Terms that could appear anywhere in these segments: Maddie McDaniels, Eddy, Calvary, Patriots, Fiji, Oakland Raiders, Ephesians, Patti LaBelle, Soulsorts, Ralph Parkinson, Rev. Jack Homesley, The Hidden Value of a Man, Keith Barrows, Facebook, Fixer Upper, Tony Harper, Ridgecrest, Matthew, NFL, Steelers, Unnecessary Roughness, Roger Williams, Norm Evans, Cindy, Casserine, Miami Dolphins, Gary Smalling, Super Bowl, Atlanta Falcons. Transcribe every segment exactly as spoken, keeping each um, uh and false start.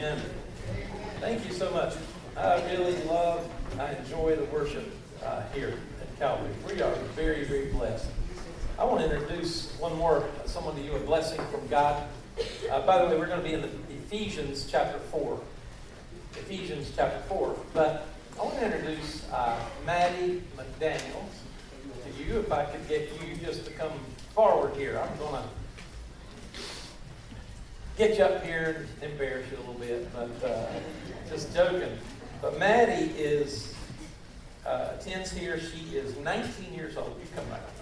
Amen. Thank you so much. I really love, I enjoy the worship uh, here at Calvary. We are very, very blessed. I want to introduce one more, someone to you, a blessing from God. Uh, by the way, we're going to be in Ephesians chapter four. Ephesians chapter four. But I want to introduce uh, Maddie McDaniels to you. If I could get you just to come forward here. I'm going to get you up here and embarrass you a little bit, but uh, just joking. But Maddie is uh, attends here. She is nineteen years old. You come right up.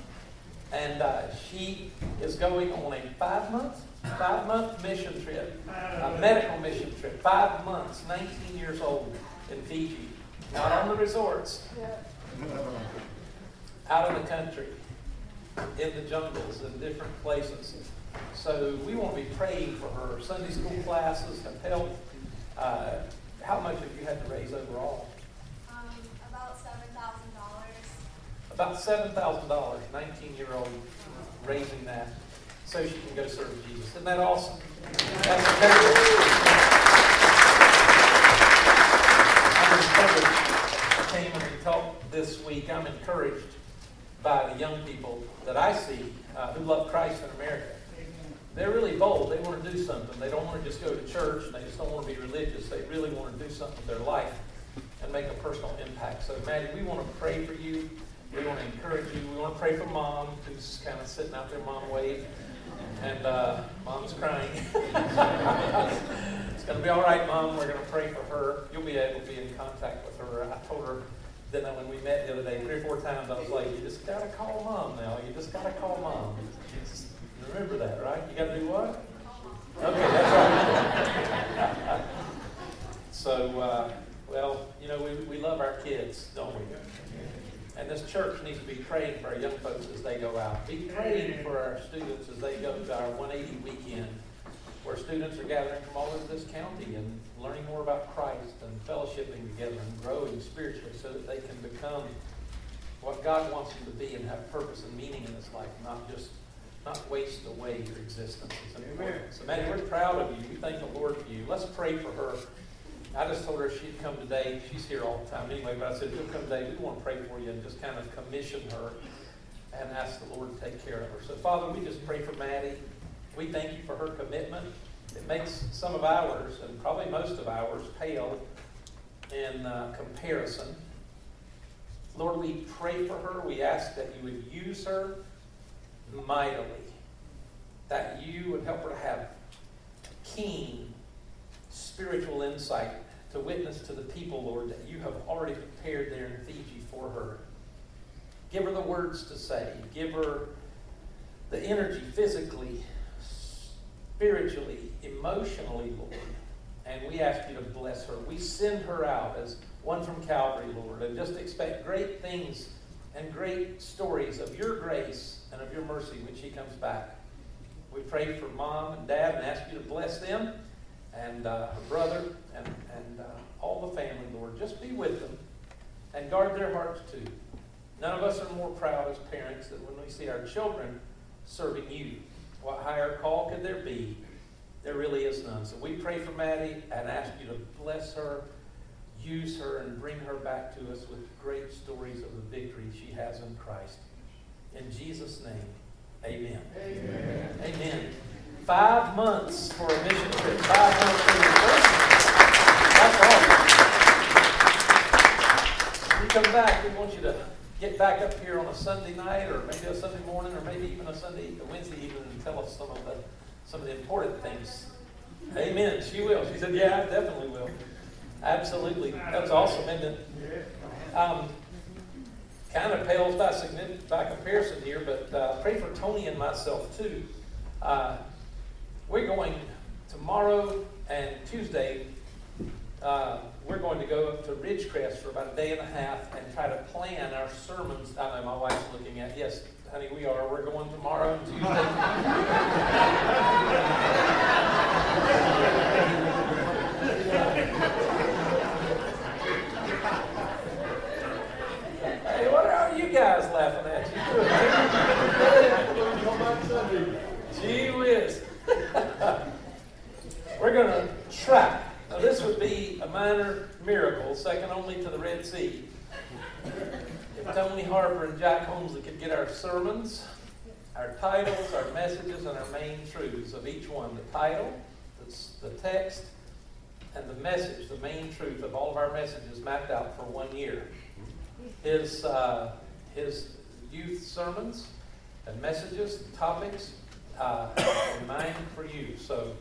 And uh, she is going on a five month, five month mission trip, a medical mission trip. Five months, nineteen years old in Fiji, not on the resorts, out of the country, in the jungles, in different places. So we want to be praying for her. Sunday school classes have helped. Uh, how much have you had to raise overall? Um, about seven thousand dollars. About seven thousand dollars, nineteen-year-old raising that so she can go serve Jesus. Isn't that awesome? That's incredible. I'm encouraged. I came and we talked this week. I'm encouraged by the young people that I see uh, who love Christ in America. They're really bold. They want to do something. They don't want to just go to church, and they just don't want to be religious. They really want to do something with their life and make a personal impact. So, Maddie, we want to pray for you. We want to encourage you. We want to pray for Mom, who's kind of sitting out there. Mom, wave. And uh, Mom's crying. It's going to be all right, Mom. We're going to pray for her. You'll be able to be in contact with her. I told her that when we met the other day, three or four times, I was like, you just got to call Mom now. You just got to call Mom. It's Remember that, right? You got to do what? Okay, that's right. So, uh, well, you know, we, we love our kids, don't we? And this church needs to be praying for our young folks as they go out. Be praying for our students as they go to our one eighty weekend, where students are gathering from all over this county and learning more about Christ and fellowshipping together and growing spiritually so that they can become what God wants them to be and have purpose and meaning in this life, not just not waste away your existence. So, Maddie, we're proud of you. We thank the Lord for you. Let's pray for her. I just told her she'd come today. She's here all the time anyway, but I said, if you'll come today, we want to pray for you and just kind of commission her and ask the Lord to take care of her. So, Father, we just pray for Maddie. We thank you for her commitment. It makes some of ours, and probably most of ours, pale in uh, comparison. Lord, we pray for her. We ask that you would use her mightily, that you would help her to have keen spiritual insight to witness to the people, Lord, that you have already prepared there in Fiji for her. Give her the words to say. Give her the energy physically, spiritually, emotionally, Lord. And we ask you to bless her. We send her out as one from Calvary, Lord, and just expect great things and great stories of your grace and of your mercy when she comes back. We pray for Mom and Dad and ask you to bless them and uh, her brother and, and uh, all the family, Lord. Just be with them and guard their hearts too. None of us are more proud as parents than when we see our children serving you. What higher call could there be? There really is none. So we pray for Maddie and ask you to bless her, use her, and bring her back to us with great stories of the victory she has in Christ. In Jesus' name, amen. Amen. Amen. Amen. Five months for a mission trip. Five months for your person. That's awesome. When you come back, we want you to get back up here on a Sunday night, or maybe a Sunday morning, or maybe even a Sunday, a Wednesday evening, and tell us some of the some of the important things. Amen. She will. She said, "Yeah, I definitely will." Absolutely. That's awesome, isn't it? Um, kind of pales by, by comparison here, but uh, pray for Tony and myself too. Uh, we're going tomorrow and Tuesday. Uh, we're going to go up to Ridgecrest for about a day and a half and try to plan our sermons. I know my wife's looking at. Yes, honey, we are. We're going tomorrow and Tuesday. You guys laughing at you. Gee whiz. We're going to track. Now this would be a minor miracle, second only to the Red Sea. If Tony Harper and Jack Homesley could get our sermons, our titles, our messages, and our main truths of each one, the title, the, the text, and the message, the main truth of all of our messages mapped out for one year. His, uh, his youth sermons and messages, and topics, uh, are mine for you. So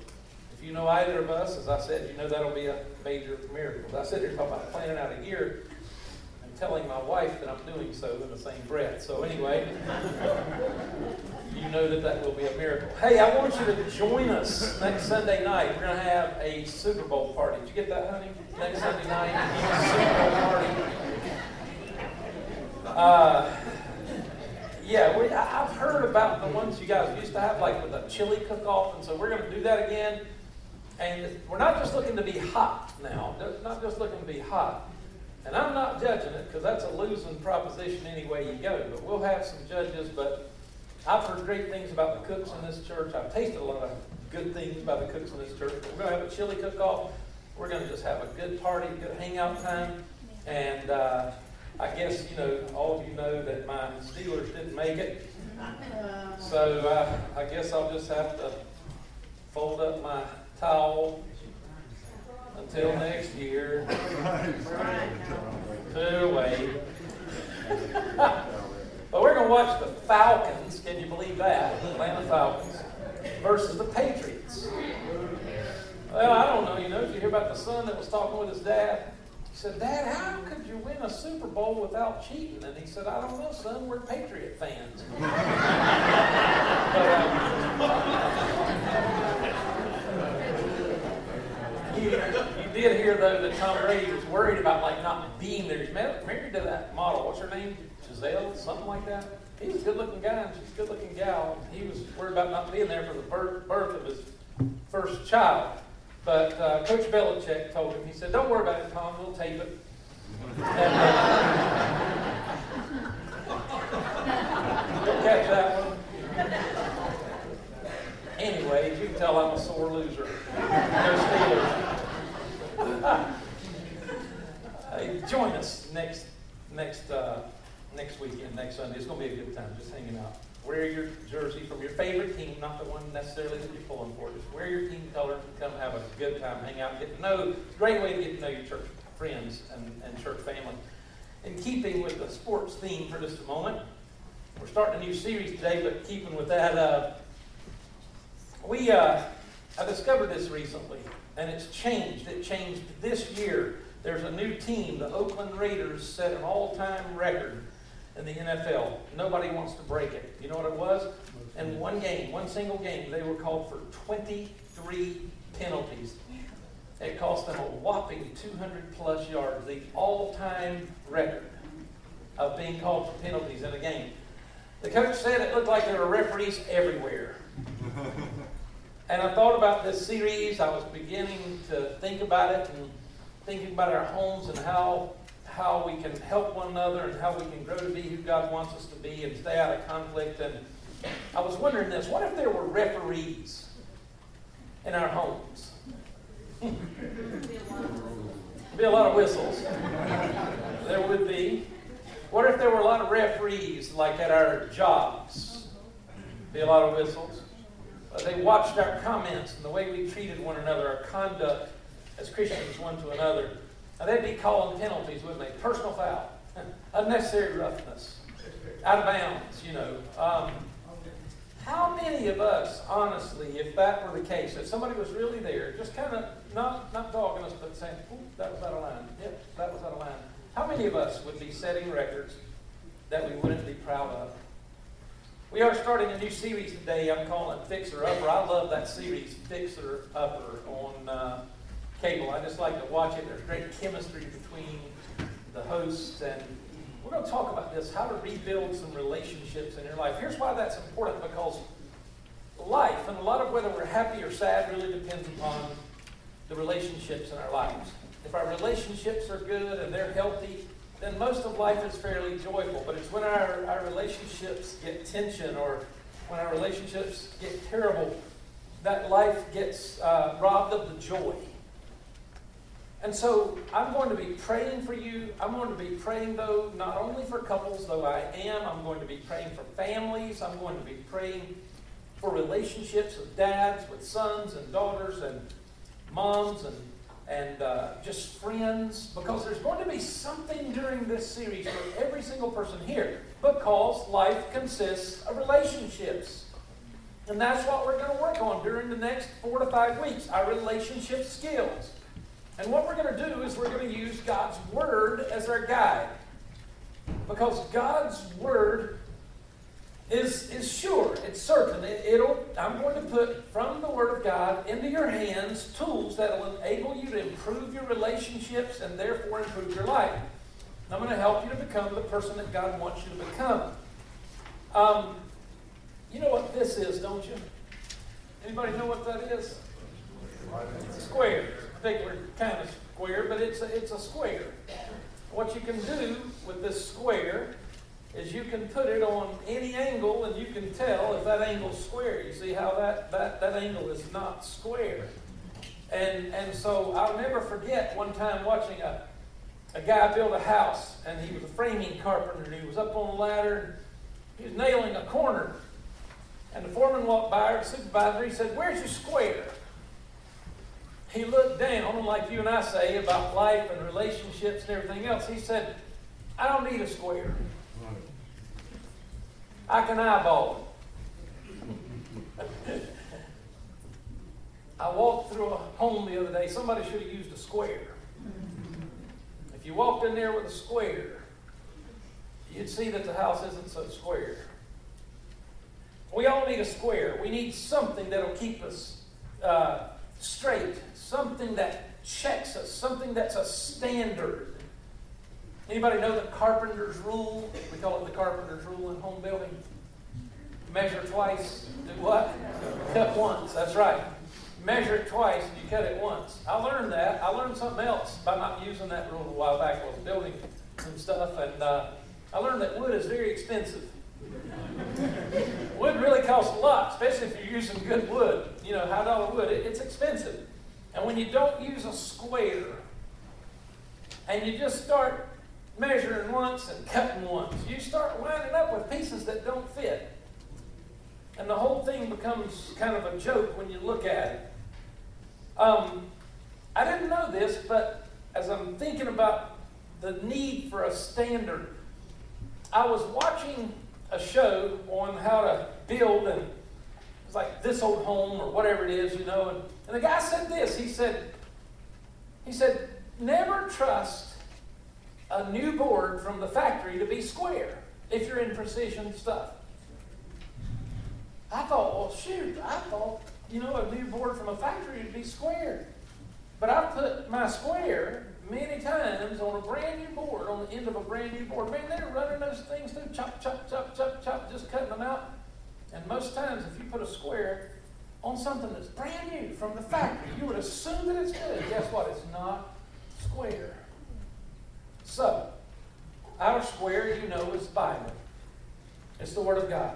if you know either of us, as I said, you know that'll be a major miracle. I sit here talking about planning out a year and telling my wife that I'm doing so in the same breath. So anyway, you know that that will be a miracle. Hey, I want you to join us next Sunday night. We're going to have a Super Bowl party. Did you get that, honey? Next Sunday night, Super Bowl party. Uh, yeah, we, I, I've heard about the ones you guys used to have, like with a chili cook-off, and so we're going to do that again. And we're not just looking to be hot now. We're not just looking to be hot. And I'm not judging it, because that's a losing proposition any way you go. But we'll have some judges, but I've heard great things about the cooks in this church. I've tasted a lot of good things about the cooks in this church. But we're going to have a chili cook-off. We're going to just have a good party, good hangout time. And uh I guess, you know, all of you know that my Steelers didn't make it. So uh, I guess I'll just have to fold up my towel until next year. Too late. But we're going to watch the Falcons, can you believe that? The Atlanta Falcons versus the Patriots. Well, I don't know, you know, did you hear about the son that was talking with his dad? He said, Dad, how could you win a Super Bowl without cheating? And he said, I don't know, son, we're Patriot fans. but, um, you, you did hear, though, that Tom Brady was worried about like not being there. He's married to that model. What's her name? Giselle, something like that. He was a good-looking guy, and she's a good-looking gal. He was worried about not being there for the birth, birth of his first child. But uh, Coach Belichick told him, he said, don't worry about it, Tom, we'll tape it. We'll catch that one. Anyway, you can tell I'm a sore loser. No Steelers. Hey, join us next next uh, next weekend, next Sunday. It's going to be a good time, just hanging out. Wear your jersey from your favorite team, not the one necessarily that you're pulling for. Just wear your team color and come have a good time, hang out, get to know. It's a great way to get to know your church friends and, and church family. In keeping with the sports theme for just a moment, we're starting a new series today, but keeping with that, uh, we uh, I discovered this recently, and it's changed. It changed this year. There's a new team. The Oakland Raiders set an all-time record in the N F L. Nobody wants to break it. You know what it was? In one game, one single game, they were called for twenty-three penalties. It cost them a whopping two hundred plus yards, the all-time record of being called for penalties in a game. The coach said it looked like there were referees everywhere. And I thought about this series. I was beginning to think about it and thinking about our homes and how how we can help one another and how we can grow to be who God wants us to be and stay out of conflict. And I was wondering this, what if there were referees in our homes? There'd be a lot of whistles. There would be. What if there were a lot of referees like at our jobs? There'd be a lot of whistles. Uh, they watched our comments and the way we treated one another, our conduct as Christians one to another. Now, they'd be calling penalties, wouldn't they? Personal foul, unnecessary roughness, out of bounds, you know. Um, how many of us, honestly, if that were the case, if somebody was really there, just kind of not, not dogging us, but saying, ooh, that was out of line, yep, that was out of line. How many of us would be setting records that we wouldn't be proud of? We are starting a new series today. I'm calling it Fixer Upper. I love that series, Fixer Upper, on Uh, cable. I just like to watch it. There's great chemistry between the hosts, and we're going to talk about this, how to rebuild some relationships in your life. Here's why that's important, because life, and a lot of whether we're happy or sad, really depends upon the relationships in our lives. If our relationships are good and they're healthy, then most of life is fairly joyful, but it's when our, our relationships get tension or when our relationships get terrible that life gets uh, robbed of the joy. And so I'm going to be praying for you. I'm going to be praying, though, not only for couples, though I am. I'm going to be praying for families. I'm going to be praying for relationships with dads, with sons and daughters and moms and, and uh, just friends. Because there's going to be something during this series for every single person here. Because life consists of relationships. And that's what we're going to work on during the next four to five weeks, our relationship skills. And what we're going to do is we're going to use God's Word as our guide. Because God's Word is, is sure, it's certain. It, it'll, I'm going to put from the Word of God into your hands tools that will enable you to improve your relationships and therefore improve your life. And I'm going to help you to become the person that God wants you to become. Um, you know what this is, don't you? Anybody know what that is? It's a square. Particular kind of square, but it's a, it's a square. What you can do with this square is you can put it on any angle, and you can tell if that angle's square. You see how that, that, that angle is not square. And and so I'll never forget one time watching a, a guy build a house, and he was a framing carpenter, and he was up on a ladder, and he was nailing a corner. And the foreman walked by, or the supervisor, he said, "Where's your square?" He looked down, like you and I say, about life and relationships and everything else. He said, "I don't need a square. I can eyeball it." I walked through a home the other day. Somebody should have used a square. If you walked in there with a square, you'd see that the house isn't so square. We all need a square. We need something that'll keep us uh, straight. Something that checks us, something that's a standard. Anybody know the carpenter's rule? We call it the carpenter's rule in home building. Measure twice, do what? Cut once, that's right. Measure it twice and you cut it once. I learned that. I learned something else by not using that rule a while back while I was building some stuff. And uh, I learned that wood is very expensive. Wood really costs a lot, especially if you're using good wood. You know, high dollar wood, it, it's expensive. And when you don't use a square, and you just start measuring once and cutting once, you start lining up with pieces that don't fit. And the whole thing becomes kind of a joke when you look at it. Um, I didn't know this, but as I'm thinking about the need for a standard, I was watching a show on how to build, and it's like This Old Home or whatever it is, you know. And, and the guy said this. He said, he said, never trust a new board from the factory to be square if you're in precision stuff. I thought, well, shoot, I thought, you know, a new board from a factory would be square. But I put my square many times on a brand new board, on the end of a brand new board. Man, they're running those things through, chop, chop, chop, chop, chop, just cutting them out. And most times, if you put a square on something that's brand new from the factory, you would assume that it's good. Guess what? It's not square. So, our square, you know, is the Bible. It's the Word of God.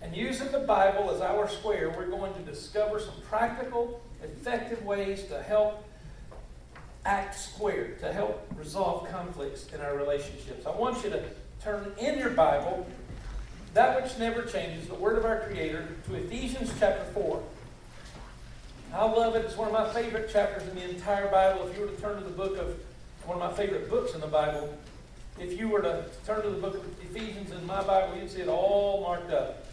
And using the Bible as our square, we're going to discover some practical, effective ways to help act square, to help resolve conflicts in our relationships. I want you to turn in your Bible, that which never changes, the Word of our Creator, to Ephesians chapter four. I love it. It's one of my favorite chapters in the entire Bible. If you were to turn to the book of, one of my favorite books in the Bible, if you were to turn to the book of Ephesians in my Bible, you'd see it all marked up.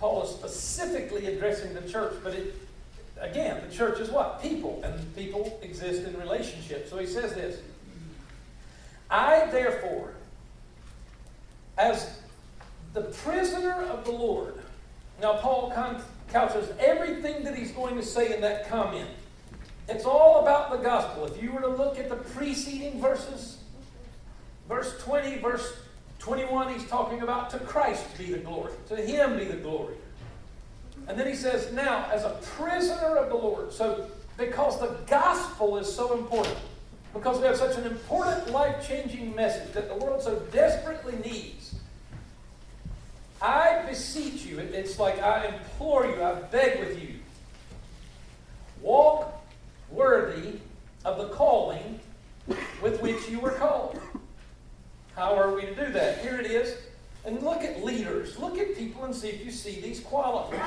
Paul is specifically addressing the church, but it, again, the church is what? People, and people exist in relationships. So he says this, I therefore, as the prisoner of the Lord. Now, Paul couches everything that he's going to say in that comment. It's all about the gospel. If you were to look at the preceding verses, verse twenty, verse twenty-one, he's talking about to Christ be the glory, to him be the glory. And then he says, now, as a prisoner of the Lord. So, because the gospel is so important, because we have such an important life-changing message that the world so desperately needs, I beseech you, it's like I implore you, I beg with you, walk worthy of the calling with which you were called. How are we to do that? Here it is. And look at leaders. Look at people and see if you see these qualities.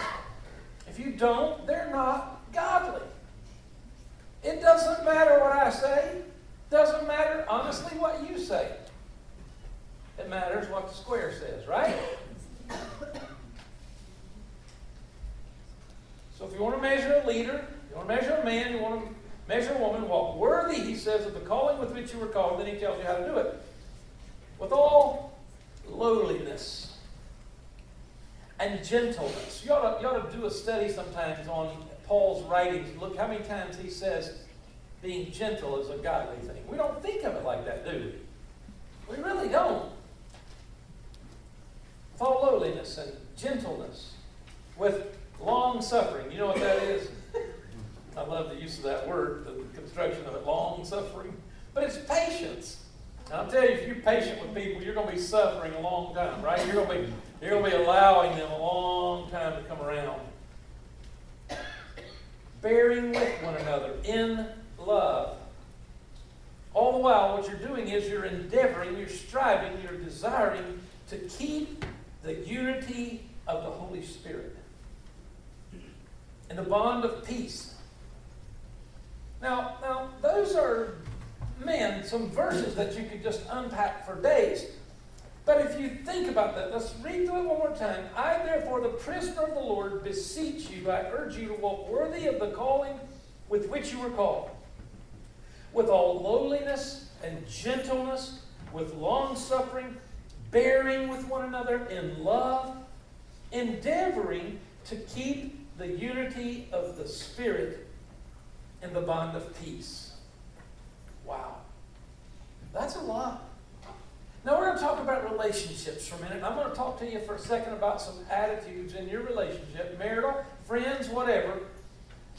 If you don't, they're not godly. It doesn't matter what I say. Doesn't matter, honestly, what you say. It matters what the square says, right? So if you want to measure a leader, you want to measure a man, you want to measure a woman, walk worthy, he says, of the calling with which you were called. Then he tells you how to do it. With all lowliness and gentleness. You ought to, you ought to do a study sometimes on Paul's writings. Look how many times he says being gentle is a godly thing. We don't think of it like that, do we? We really don't. With all lowliness and gentleness. With long suffering. You know what that is? I love the use of that word, the construction of it, long suffering. But it's patience. And I'll tell you, if you're patient with people, you're going to be suffering a long time, right? You're going to be, you're going to be allowing them a long time to come around. Bearing with one another in love. All the while, what you're doing is you're endeavoring, you're striving, you're desiring to keep the unity of the Holy Spirit and the bond of peace. Now, now those are, man, some verses that you could just unpack for days. But if you think about that, let's read through it one more time. I, therefore, the prisoner of the Lord, beseech you, I urge you to walk worthy of the calling with which you were called, with all lowliness and gentleness, with long-suffering, bearing with one another in love, endeavoring to keep the unity of the Spirit and the bond of peace. Wow. That's a lot. Now we're going to talk about relationships for a minute. I'm going to talk to you for a second about some attitudes in your relationship, marital, friends, whatever,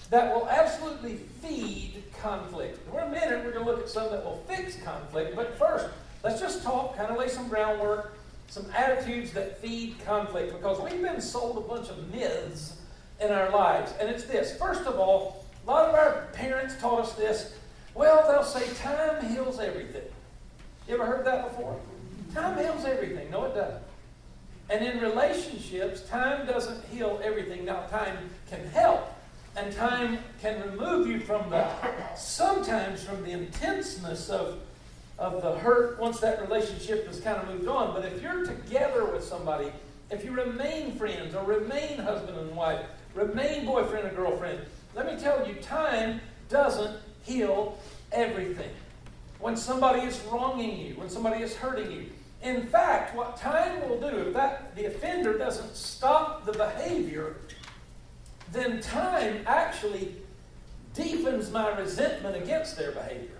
that will absolutely feed conflict. In a minute, we're going to look at some that will fix conflict. But first, let's just talk, kind of lay some groundwork, some attitudes that feed conflict. Because we've been sold a bunch of myths in our lives. And it's this. First of all, a lot of our parents taught us this. Well, they'll say time heals everything. You ever heard that before? Time heals everything. No, it doesn't. And in relationships, time doesn't heal everything. Now, time can help. And time can remove you from the, sometimes from the intenseness of, of the hurt once that relationship has kind of moved on. But if you're together with somebody, if you remain friends or remain husband and wife, remain boyfriend and girlfriend, let me tell you, time doesn't heal everything. When somebody is wronging you, when somebody is hurting you. In fact, what time will do, if that the offender doesn't stop the behavior, then time actually deepens my resentment against their behavior.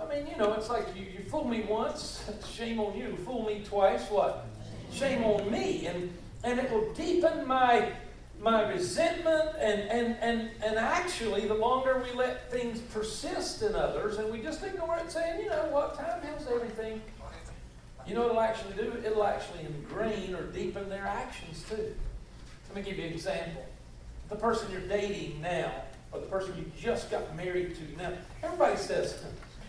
I mean, you know, it's like you, you fool me once, shame on you. Fool me twice, what? Shame on me. And and it will deepen my my resentment, and, and, and, and actually, the longer we let things persist in others, and we just ignore it saying, you know what, time heals everything. You know what it'll actually do? It'll actually ingrain or deepen their actions, too. Let me give you an example. The person you're dating now, or the person you just got married to now, everybody says,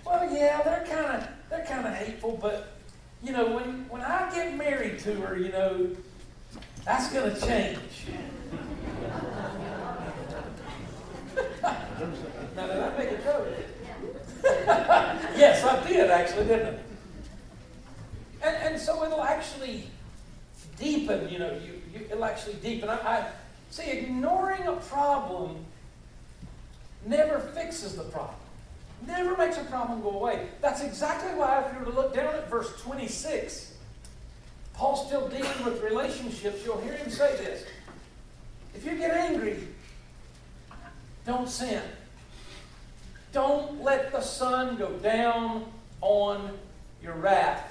well, yeah, they're kind of they're kind of hateful, but, you know, when, when I get married to her, you know, that's going to change. Now, did I make a joke? Yes, I did, actually, didn't I? And, and so it'll actually deepen, you know, you, you, it'll actually deepen. I, I see, ignoring a problem never fixes the problem. Never makes a problem go away. That's exactly why if you were to look down at verse twenty-six, Paul's still dealing with relationships. You'll hear him say this. If you get angry, don't sin. Don't let the sun go down on your wrath.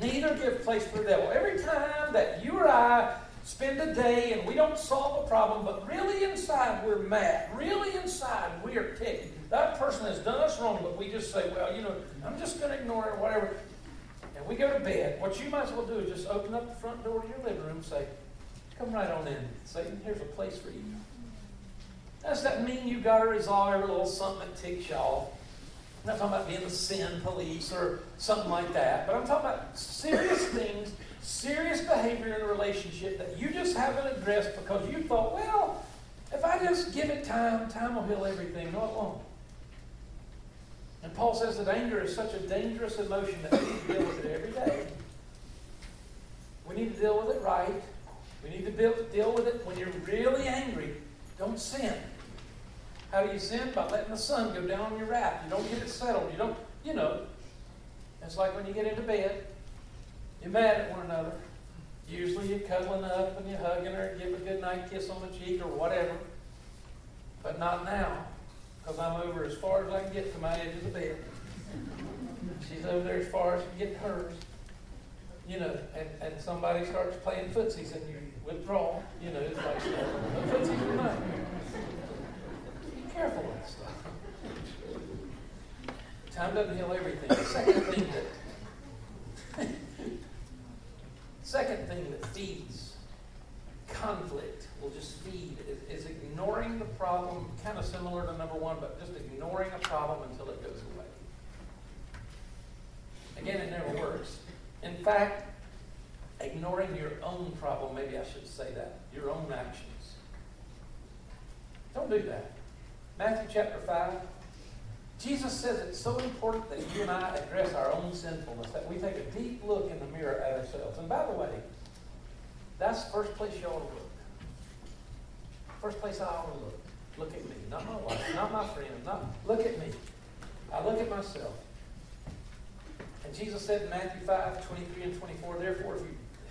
Neither give place to the devil. Every time that you or I spend a day and we don't solve a problem, but really inside we're mad, really inside we're ticked. That person has done us wrong, but we just say, well, you know, I'm just going to ignore it or whatever. And we go to bed. What you might as well do is just open up the front door to your living room and say, come right on in, Satan. Here's a place for you. That doesn't mean you got to resolve every little something that ticks you off. I'm not talking about being the sin police or something like that, but I'm talking about serious things, serious behavior in a relationship that you just haven't addressed because you thought, well, if I just give it time, time will heal everything. No, it won't. And Paul says that anger is such a dangerous emotion that we need to deal with it every day. We need to deal with it right. We need to deal with it when you're really angry. Don't sin. How do you sin? By letting the sun go down on your wrath. You don't get it settled. You don't, you know. It's like when you get into bed, you're mad at one another. Usually you're cuddling up and you're hugging her, give a good night kiss on the cheek or whatever. But not now, because I'm over as far as I can get to my edge of the bed. She's over there as far as she can get to hers. You know, and, and somebody starts playing footsies and you withdraw. You know, it's like, no footsies or not. Be careful with that stuff. Time doesn't heal everything. The second thing that, second thing that feeds conflict, will just feed, is, is ignoring the problem, kind of similar to number one, but just ignoring a problem until it goes away. Again, it never works. In fact, ignoring your own problem, maybe I should say that, your own actions. Don't do that. Matthew chapter five, Jesus says it's so important that you and I address our own sinfulness, that we take a deep look in the mirror at ourselves. And by the way, that's the first place you ought to look. First place I ought to look. Look at me, not my wife, not my friend, not, look at me. I look at myself. And Jesus said in Matthew five, twenty-three and twenty-four, therefore, if you,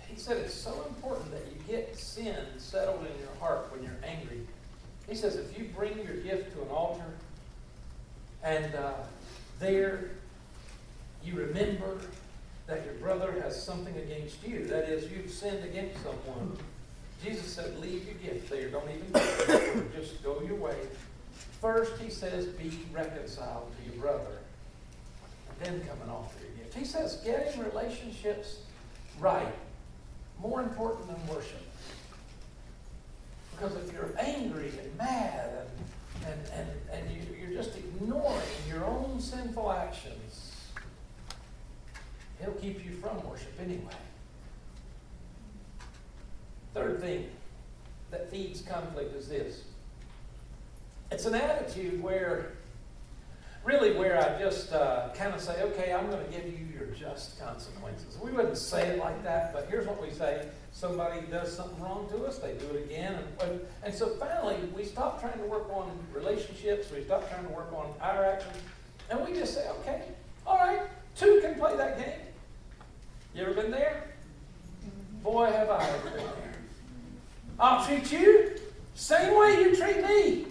he said it's so important that you get sin settled in your heart when you're angry. He says if you bring your gift to an altar and uh, there you remember that your brother has something against you, that is, you've sinned against someone, Jesus said leave your gift there. Don't even go just go your way. First, he says, be reconciled to your brother. Then come and offer your gift. He says getting relationships right more important than worship. Because if you're angry and mad and, and, and, and you, you're just ignoring your own sinful actions, it'll keep you from worship anyway. Third thing that feeds conflict is this. It's an attitude where Really where I just uh, kind of say, okay, I'm going to give you your just consequences. We wouldn't say it like that, but here's what we say. Somebody does something wrong to us, they do it again. And, and so finally, we stop trying to work on relationships. We stop trying to work on our actions. And we just say, okay, all right, two can play that game. You ever been there? Boy, have I ever been there. I'll treat you same way you treat me.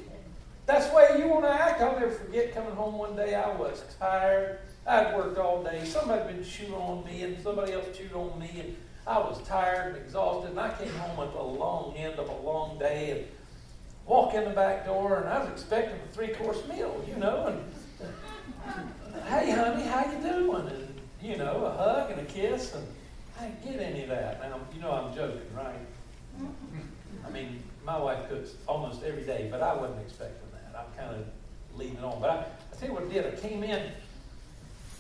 That's the way you want to act. I'll never forget coming home one day. I was tired. I'd worked all day. Somebody had been chewing on me, and somebody else chewed on me, and I was tired and exhausted, and I came home at the long end of a long day and walked in the back door, and I was expecting a three-course meal, you know, and hey, honey, how you doing? And, you know, a hug and a kiss, and I didn't get any of that. Now, you know I'm joking, right? I mean, my wife cooks almost every day, but I wasn't expecting. I'm kind of leading on. But I, I tell you what I did. I came in.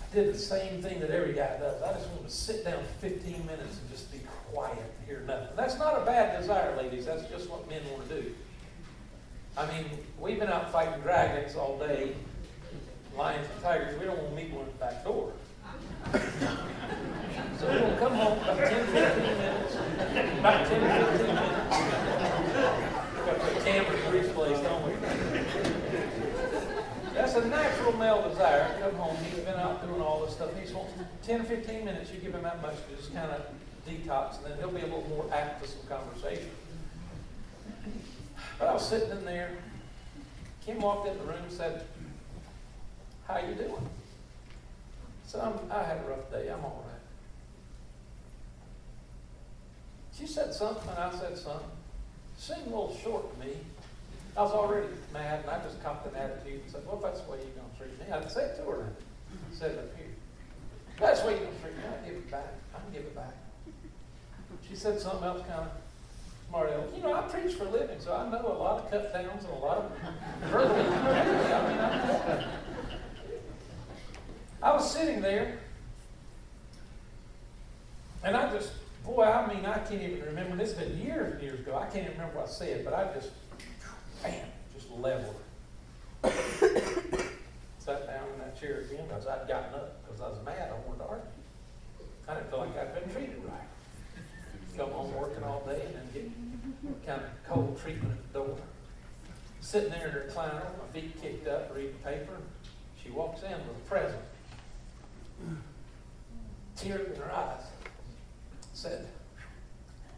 I did the same thing that every guy does. I just wanted to sit down for fifteen minutes and just be quiet and hear nothing. That's not a bad desire, ladies. That's just what men want to do. I mean, we've been out fighting dragons all day, lions and tigers. We don't want to meet one at the back door. So we're going to come home about ten to fifteen minutes. About ten to fifteen minutes. We've got to put a camera in each place, don't we? That's a natural male desire. Come home, he's been out doing all this stuff. He just wants ten or fifteen minutes. You give him that much to just kind of detox, and then he'll be a little more apt to some conversation. But I was sitting in there. Kim walked in the room and said, how you doing? So I'm, I had a rough day. I'm all right. She said something, and I said something. She seemed a little short to me. I was already mad, and I just copped an attitude and said, well, if that's the way you're going to treat me, I'd say it to her. I said it up here. If that's the way you're going to treat me, I'll give it back. I can give it back. She said something else kind of, smart aleck. You know, I preach for a living, so I know a lot of cut downs and a lot of verbal. I mean, I know. I was sitting there, and I just, boy, I mean, I can't even remember. This has been years and years ago. I can't even remember what I said, but I just, bam, just leveled. Sat down in that chair again because I'd gotten up because I was mad. I wanted to argue. I didn't feel like I'd been treated right. Come home working all day and then get kind of cold treatment at the door. Sitting there in the recliner, my feet kicked up, reading paper. She walks in with a present. Tear in her eyes. Said,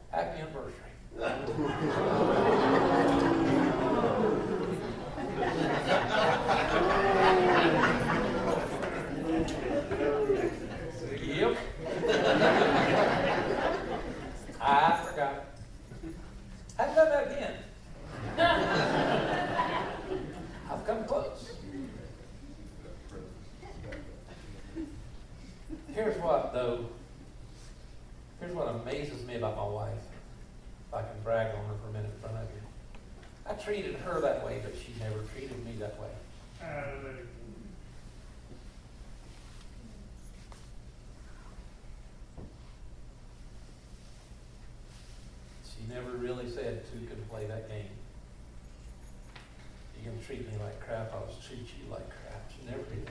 "Happy anniversary." Yep. I forgot. I've done that again. I've come close. Here's what, though. Here's what amazes me about my wife. If I can brag on her for a minute in front of you. I treated her that way, but she never treated me that way. Uh, She never really said, "Two can play that game. You're going to treat me like crap. I'll treat you like crap." She never did.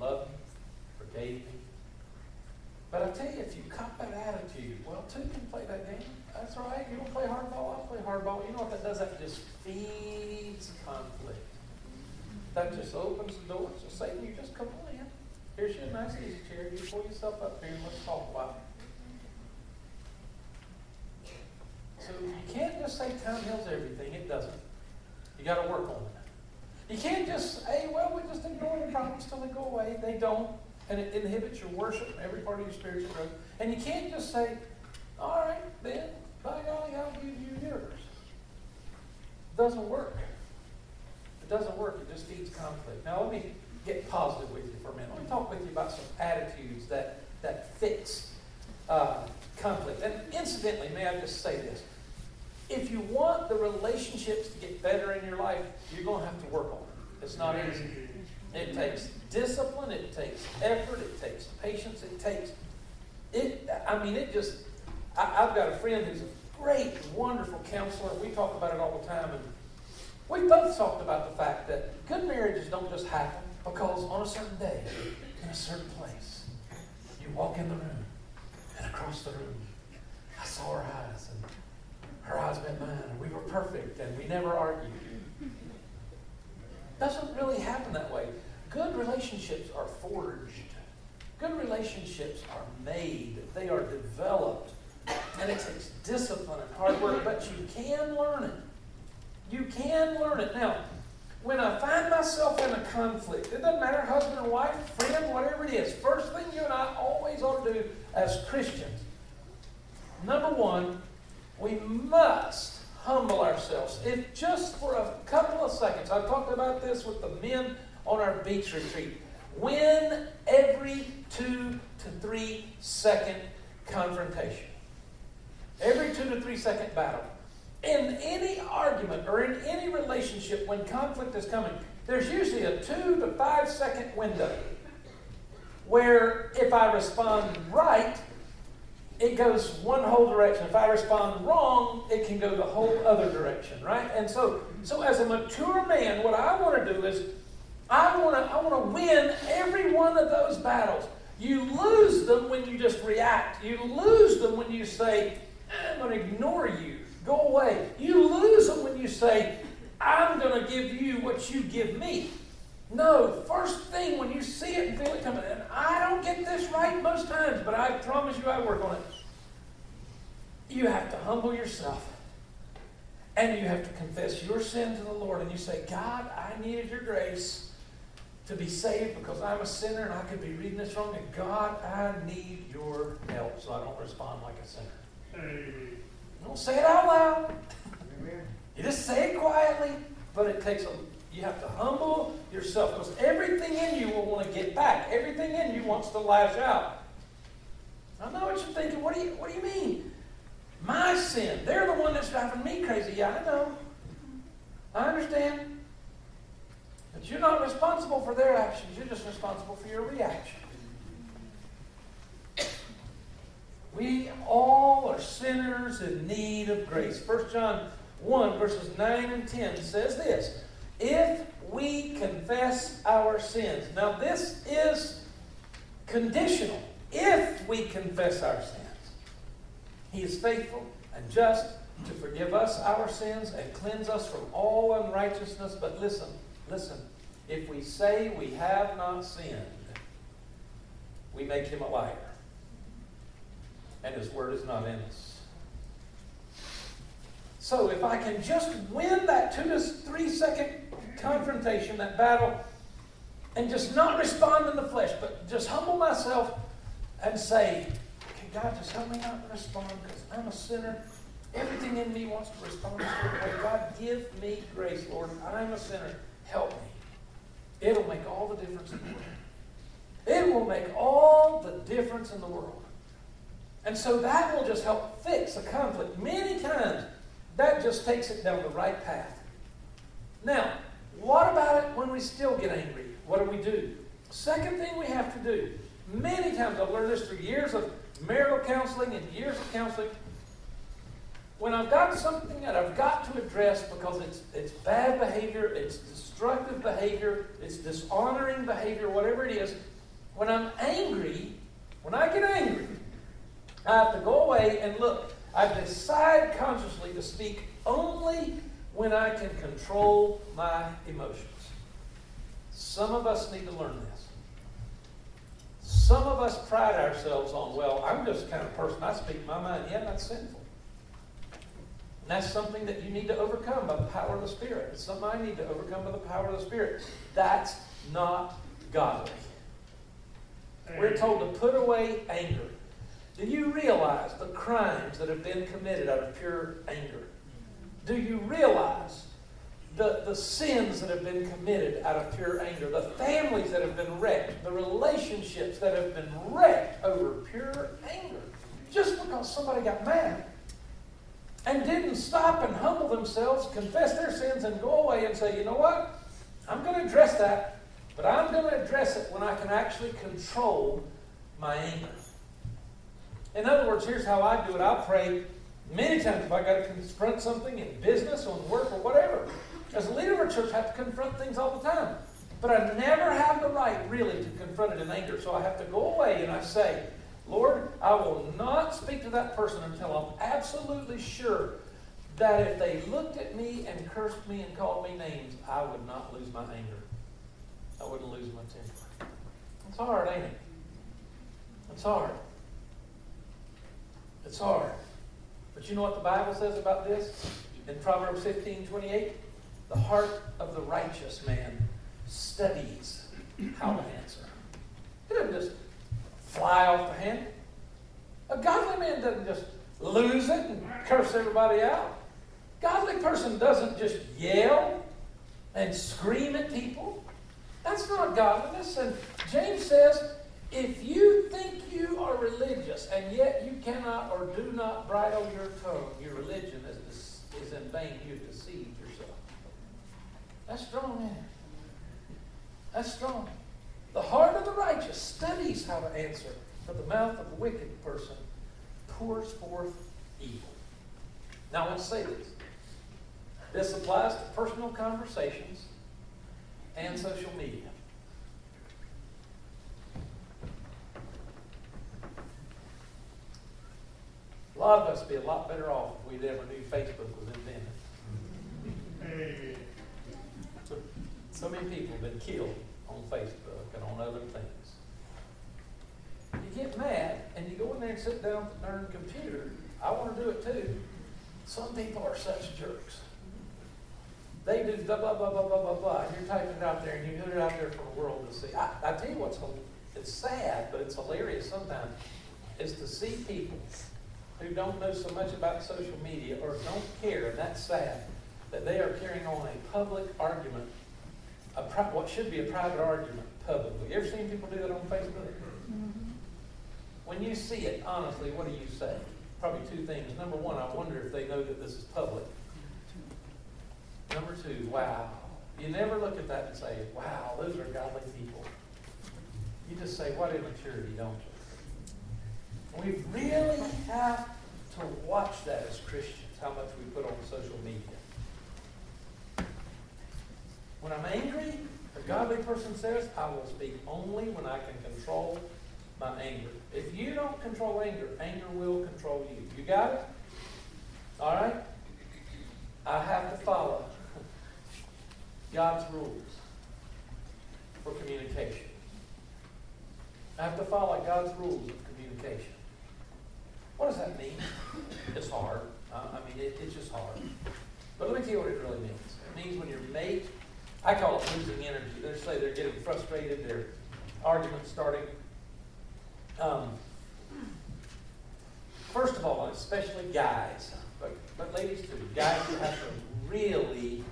Loved me, forgave me. But I tell you, if you cop that attitude, "Well, two can play that game. That's all right. You don't play hardball. I'll play hardball." You know what that does? That just feeds conflict. That just opens the door. So Satan, you just come on in. Here's your nice easy chair. You pull yourself up here and let's talk about it. So you can't just say time heals everything. It doesn't. You got to work on it. You can't just, hey, well, we just ignore the problems till they go away. They don't. And it inhibits your worship and every part of your spiritual growth. And you can't just say, all right, then, by golly, I'll give you yours. It doesn't work. It doesn't work. It just feeds conflict. Now, let me get positive with you for a minute. Let me talk with you about some attitudes that, that fix uh, conflict. And incidentally, may I just say this. If you want the relationships to get better in your life, you're going to have to work on it. It's not easy. It takes discipline. It takes effort. It takes patience. It takes it. I mean, it just. I, I've got a friend who's a great, wonderful counselor. We talk about it all the time, and we both talked about the fact that good marriages don't just happen because on a certain day, in a certain place, you walk in the room, and across the room, I saw her eyes, and her eyes met mine, and we were perfect, and we never argued. Doesn't really happen that way. Good relationships are forged. Good relationships are made. They are developed. And it takes discipline and hard work, but you can learn it. You can learn it. Now, when I find myself in a conflict, it doesn't matter, husband and wife, friend, whatever it is, first thing you and I always ought to do as Christians, number one, we must humble ourselves. If just for a couple of seconds, I talked about this with the men on our beach retreat. Win every two to three second confrontation. Every two to three second battle. In any argument or in any relationship when conflict is coming, there's usually a two to five second window where if I respond right, it goes one whole direction. If I respond wrong, it can go the whole other direction, right? And so, so as a mature man, what I want to do is I want to I want to win every one of those battles. You lose them when you just react. You lose them when you say, "I'm going to ignore you. Go away." You lose them when you say, "I'm going to give you what you give me." No, first thing when you see it and feel it coming, and I don't get this right most times, but I promise you I work on it. You have to humble yourself. And you have to confess your sin to the Lord. And you say, "God, I needed your grace to be saved because I'm a sinner and I could be reading this wrong. And God, I need your help so I don't respond like a sinner." Amen. Don't say it out loud. Amen. You just say it quietly, but it takes a you have to humble yourself because everything in you will want to get back. Everything in you wants to lash out. I know what you're thinking. What do you what do you mean? My sin. They're the one that's driving me crazy. Yeah, I know. I understand. But you're not responsible for their actions. You're just responsible for your reaction. We all are sinners in need of grace. First John one, verses nine and ten says this. If we confess our sins. Now this is conditional. If we confess our sins. He is faithful and just to forgive us our sins and cleanse us from all unrighteousness. But listen, listen. If we say we have not sinned, we make him a liar. And his word is not in us. So if I can just win that two to three second confrontation, that battle, and just not respond in the flesh, but just humble myself and say, okay, God, just help me not to respond because I'm a sinner. Everything in me wants to respond to it. God, give me grace, Lord. I'm a sinner. Help me. It'll make all the difference in the world. It will make all the difference in the world. And so that will just help fix a conflict. Many times, that just takes it down the right path. Now, what about it when we still get angry? What do we do? Second thing we have to do. Many times, I've learned this through years of marital counseling and years of counseling. When I've got something that I've got to address because it's, it's bad behavior, it's destructive behavior, it's dishonoring behavior, whatever it is, when I'm angry, when I get angry, I have to go away and look. I decide consciously to speak only when I can control my emotions. Some of us need to learn this. Some of us pride ourselves on, well, I'm just the kind of person, I speak my mind. Yeah, that's sinful. And that's something that you need to overcome by the power of the Spirit. It's something I need to overcome by the power of the Spirit. That's not godly. We're told to put away anger. Do you realize the crimes that have been committed out of pure anger? Do you realize the, the sins that have been committed out of pure anger? The families that have been wrecked, the relationships that have been wrecked over pure anger. Just because somebody got mad and didn't stop and humble themselves, confess their sins and go away and say, you know what? I'm going to address that, but I'm going to address it when I can actually control my anger. In other words, here's how I do it. I pray many times if I got to confront something in business or in work or whatever. As a leader of a church, I have to confront things all the time. But I never have the right, really, to confront it in anger. So I have to go away and I say, Lord, I will not speak to that person until I'm absolutely sure that if they looked at me and cursed me and called me names, I would not lose my anger. I wouldn't lose my temper. It's hard, ain't it? It's hard. It's hard. But you know what the Bible says about this? In Proverbs fifteen twenty-eight, the heart of the righteous man studies how to answer. He doesn't just fly off the handle. A godly man doesn't just lose it and curse everybody out. A godly person doesn't just yell and scream at people. That's not godliness. And James says, if you think you are religious and yet you cannot or do not bridle your tongue, your religion is, is in vain. You deceive yourself. That's strong, man. That's strong. The heart of the righteous studies how to answer, but the mouth of the wicked person pours forth evil. Now I want to say this. This applies to personal conversations and social media. A lot of us would be a lot better off if we never knew Facebook was invented. Hey. So, so many people have been killed on Facebook and on other things. You get mad and you go in there and sit down at the darn computer. I want to do it too. Some people are such jerks. They do blah, blah, blah, blah, blah, blah, blah. And you're typing it out there and you put it out there for the world to see. I, I tell you what's it's sad, but it's hilarious sometimes, is to see people who don't know so much about social media or don't care, and that's sad, that they are carrying on a public argument, a pri- what should be a private argument publicly. You ever seen people do that on Facebook? Mm-hmm. When you see it, honestly, what do you say? probably two things. Number one, I wonder if they know that this is public. Number two, wow. You never look at that and say, wow, those are godly people. You just say, what immaturity, don't you? We really have to watch that as Christians, how much we put on social media. When I'm angry, a godly person says, I will speak only when I can control my anger. If you don't control anger, anger will control you. You got it? All right? I have to follow God's rules for communication. I have to follow God's rules of communication. What does that mean? It's hard. Uh, I mean, it, it's just hard. But let me tell you what it really means. It means when your mate, I call it losing energy. They say they're getting frustrated, their argument's starting. Um, first of all, especially guys, but, but ladies too, guys, you have to really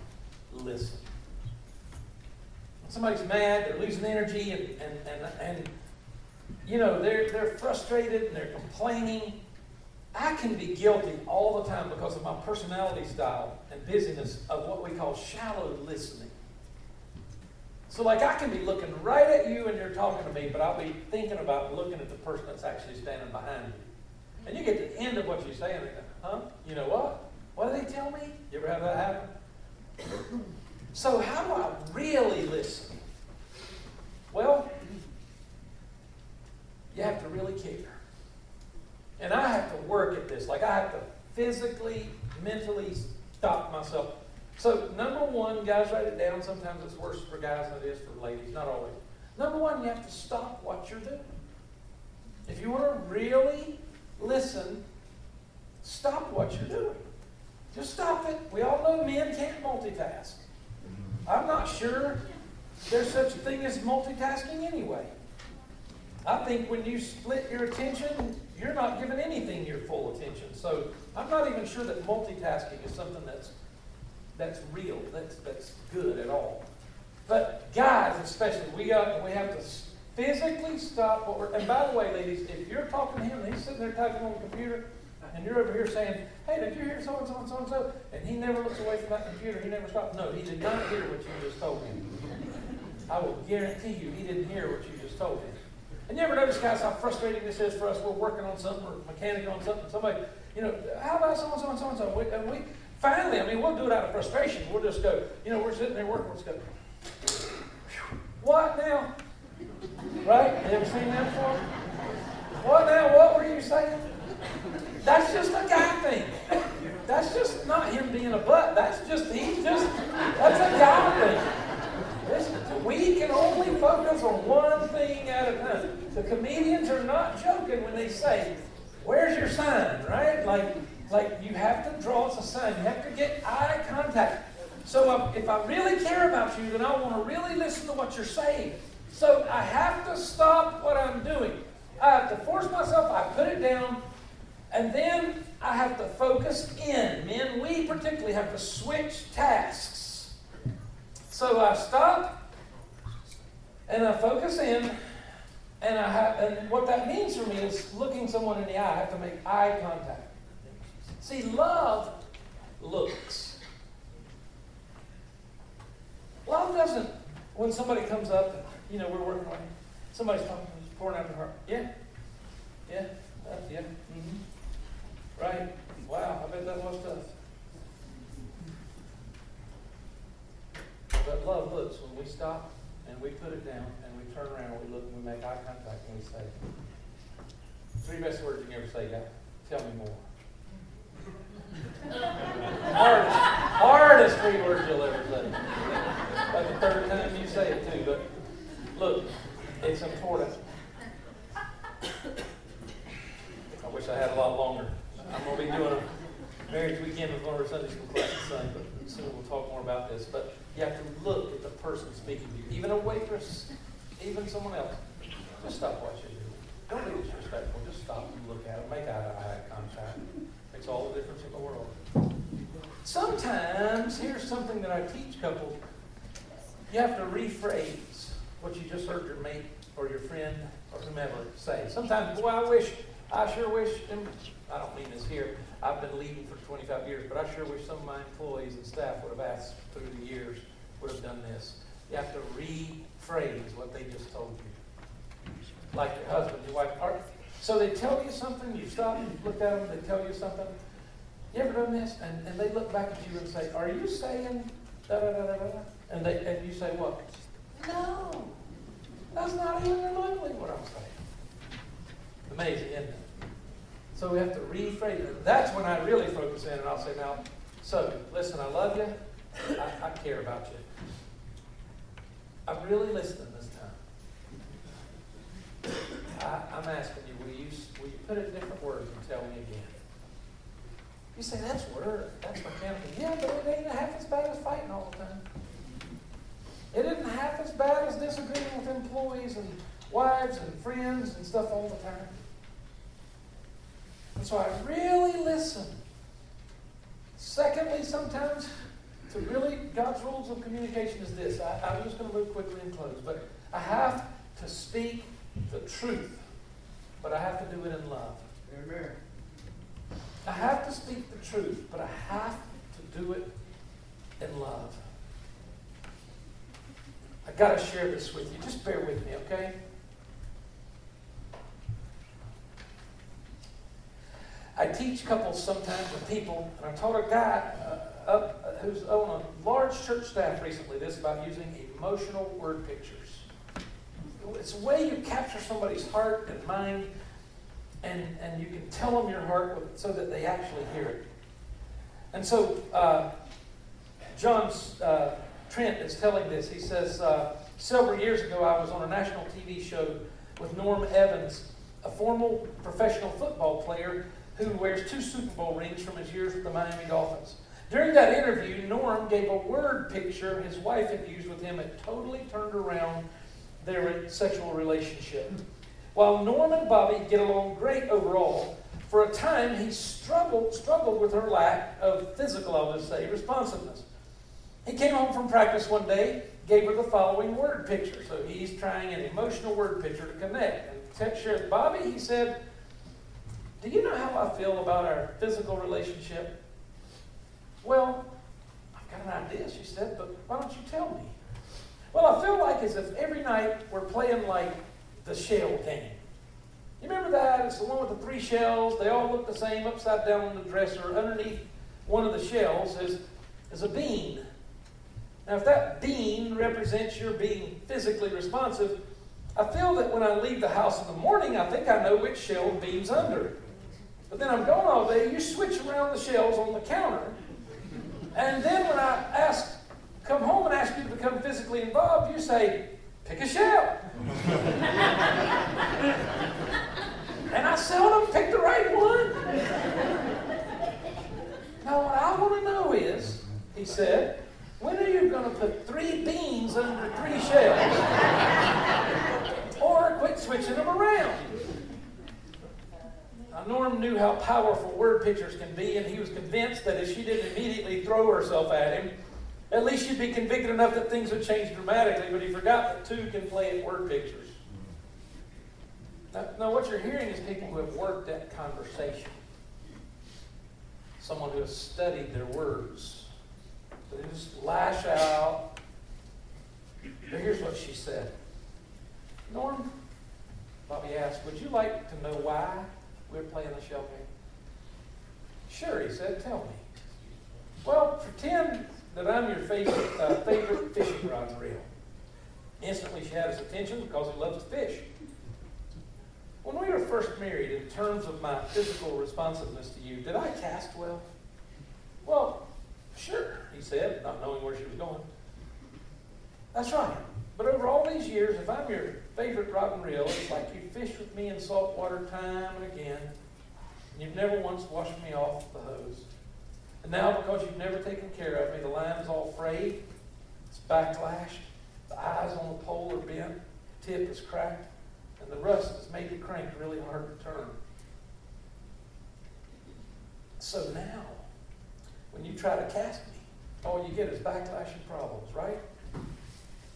listen. When somebody's mad, they're losing energy, and, and, and, and you know, they're, they're frustrated and they're complaining. I can be guilty all the time because of my personality style and busyness of what we call shallow listening. So like I can be looking right at you and you're talking to me, but I'll be thinking about looking at the person that's actually standing behind you. And you get to the end of what you're saying, and you go, huh? You know what? What did they tell me? You ever have that happen? So how do I really listen? Well, you have to really care. And I have to work at this. Like I have to physically, mentally stop myself. So, number one, guys, write it down. Sometimes it's worse for guys than it is for ladies. Not always. Number one, you have to stop what you're doing. If you want to really listen, stop what you're doing. Just stop it. We all know men can't multitask. I'm not sure there's such a thing as multitasking anyway. I think when you split your attention, you're not giving anything your full attention. So, I'm not even sure that multitasking is something that's That's real. That's that's good at all. But guys, especially, we got we have to physically stop what we're. And by the way, ladies, if you're talking to him and he's sitting there typing on the computer, and you're over here saying, "Hey, did you hear so and so and so and so?" and he never looks away from that computer, he never stops. No, he did not hear what you just told him. I will guarantee you, he didn't hear what you just told him. And you ever notice, guys, how frustrating this is for us? We're working on something, we're mechanical on something. Somebody, you know, how about so and so and so and so? We, and we Finally, I mean, we'll do it out of frustration. We'll just go, you know, we're sitting there working. We'll just go, what now? Right? You ever seen that before? What now? What were you saying? That's just a guy thing. That's just not him being a butt. That's just, he's just, that's a guy thing. Listen, we can only focus on one thing at a time. The comedians are not joking when they say, where's your sign, right? Like, Like, you have to draw us a sign. You have to get eye contact. So if I really care about you, then I want to really listen to what you're saying. So I have to stop what I'm doing. I have to force myself. I put it down. And then I have to focus in. Men, we particularly have to switch tasks. So I stop, and I focus in. And, I have, and what that means for me is looking someone in the eye. I have to make eye contact. See, love looks. Love doesn't, when somebody comes up, and, you know, we're working on it, somebody's talking, pouring out their heart. Yeah? Yeah? That's, yeah? Mm-hmm. Right? Wow, I bet that was tough. But love looks when we stop and we put it down and we turn around and we look and we make eye contact and we say, three best words you can ever say, God. Tell me more. Hardest, hardest three words you'll ever say. Like the third time you say it too, but look, it's important. I wish I had a lot longer. I'm going to be doing a marriage weekend with one of our Sunday school classes Sunday, but soon we'll talk more about this. But you have to look at the person speaking to you, even a waitress, even someone else. Just stop what you do. Don't be disrespectful. Just stop and look at them. Make eye contact. It's all the difference in the world. Sometimes, here's something that I teach couples. You have to rephrase what you just heard your mate or your friend or whomever say. Sometimes, boy, I wish I sure wish, and I don't mean this here, I've been leading for twenty-five years, but I sure wish some of my employees and staff would have asked through the years, would have done this. You have to rephrase what they just told you. Like your husband, your wife. Or, so they tell you something, you stop, you look at them, they tell you something. You ever done this? And, and they look back at you and say, are you saying da-da-da-da-da? And, they, and you say what? No. That's not even remotely what I'm saying. Amazing, isn't it? So we have to rephrase it. That's when I really focus in, and I'll say, now, so, listen, I love you. I, I care about you. I'm really listening this time. I, I'm asking you, will you, will you put it in different words and tell me again? You say, that's word, that's mechanical. Yeah, but it ain't half as bad as fighting all the time. It isn't half as bad as disagreeing with employees and wives and friends and stuff all the time. And so I really listen. Secondly, sometimes to really, God's rules of communication is this. I, I'm just going to move quickly and close. But I have to speak the truth, but I have to do it in love. Amen. I have to speak the truth, but I have to do it in love. I've got to share this with you. Just bear with me, okay? I teach couples sometimes with people, and I taught a guy uh, up, uh, who's on a large church staff recently this about using emotional word pictures. It's a way you capture somebody's heart and mind, and, and you can tell them your heart with, so that they actually hear it. And so uh, John uh, Trent is telling this. He says, uh, several years ago I was on a national T V show with Norm Evans, a former professional football player who wears two Super Bowl rings from his years with the Miami Dolphins. During that interview, Norm gave a word picture his wife had used with him that totally turned around their sexual relationship. While Norm and Bobby get along great overall, for a time he struggled struggled with her lack of physical, I would say, responsiveness. He came home from practice one day, gave her the following word picture. So he's trying an emotional word picture to connect. And to share with Bobby, he said, do you know how I feel about our physical relationship? Well, I've got an idea, she said, but why don't you tell me? Well, I feel like as if every night we're playing like the shell game. You remember that? It's the one with the three shells. They all look the same upside down on the dresser. Underneath one of the shells is, is a bean. Now, if that bean represents your being physically responsive, I feel that when I leave the house in the morning, I think I know which shell the bean's under. But then I'm gone all day. You switch around the shells on the counter. And then when I ask, come home and ask you to become physically involved, you say, pick a shell. And I seldom pick the right one. Now, what I want to know is, he said, when are you going to put three beans under three shells? Or quit switching them around. Now, Norm knew how powerful word pictures can be, and he was convinced that if she didn't immediately throw herself at him, at least she'd be convicted enough that things would change dramatically, but he forgot that two can play at word pictures. Now, now what you're hearing is people who have worked at conversation. Someone who has studied their words. So they just lash out. But here's what she said. Norm, Bobby asked, would you like to know why we're playing the shell game? Sure, he said, tell me. Well, pretend that I'm your favorite, uh, favorite fishing rod reel. Instantly she had his attention because he loves to fish. When we were first married, in terms of my physical responsiveness to you, did I cast well? Well, sure, he said, not knowing where she was going. That's right. But over all these years, if I'm your favorite rod and reel, it's like you fish with me in salt water time and again, and you've never once washed me off the hose. And now, because you've never taken care of me, the line is all frayed, it's backlashed, the eyes on the pole are bent, the tip is cracked, and the rust has made the crank really hard to turn. So now, when you try to cast me, all you get is backlash and problems, right?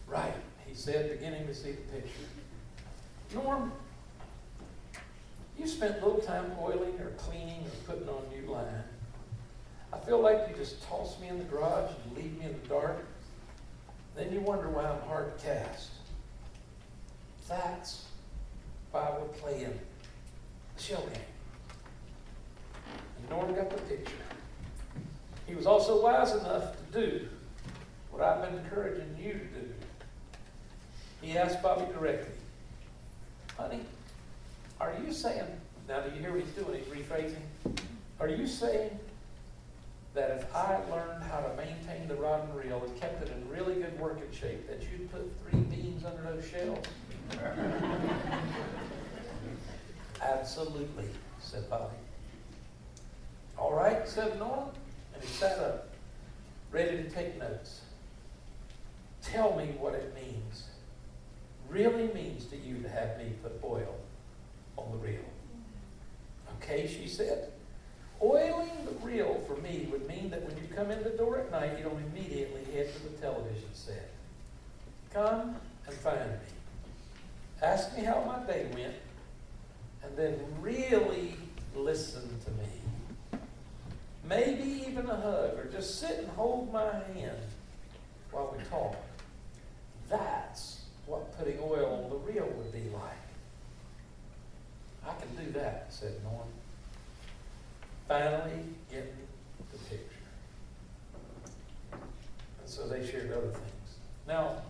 Right, he said, beginning to see the picture. Norm, You spent little time oiling or cleaning or putting on new line. I feel like you just toss me in the garage and leave me in the dark. Then you wonder why I'm hard to cast. That's why we're playing the shell game. And Norm got the picture. He was also wise enough to do what I've been encouraging you to do. He asked Bobby directly, honey, are you saying, now do you hear what he's doing? He's rephrasing. Are you saying that if I learned how to maintain the rod and reel and kept it in really good working shape, that you'd put three beams under those shells? Absolutely, said Bobby. All right, said Norm, and he sat up, ready to take notes. Tell me what it means, really means to you to have me put oil on the reel. Okay, she said. Oiling the reel for me would mean that when you come in the door at night, you don't immediately head to the television set. Come and find me. Ask me how my day went, and then really listen to me. Maybe even a hug, or just sit and hold my hand while we talk. That's what putting oil on the reel would be like. I can do that, said Norm. Finally, getting the picture. And so they shared other things. Now,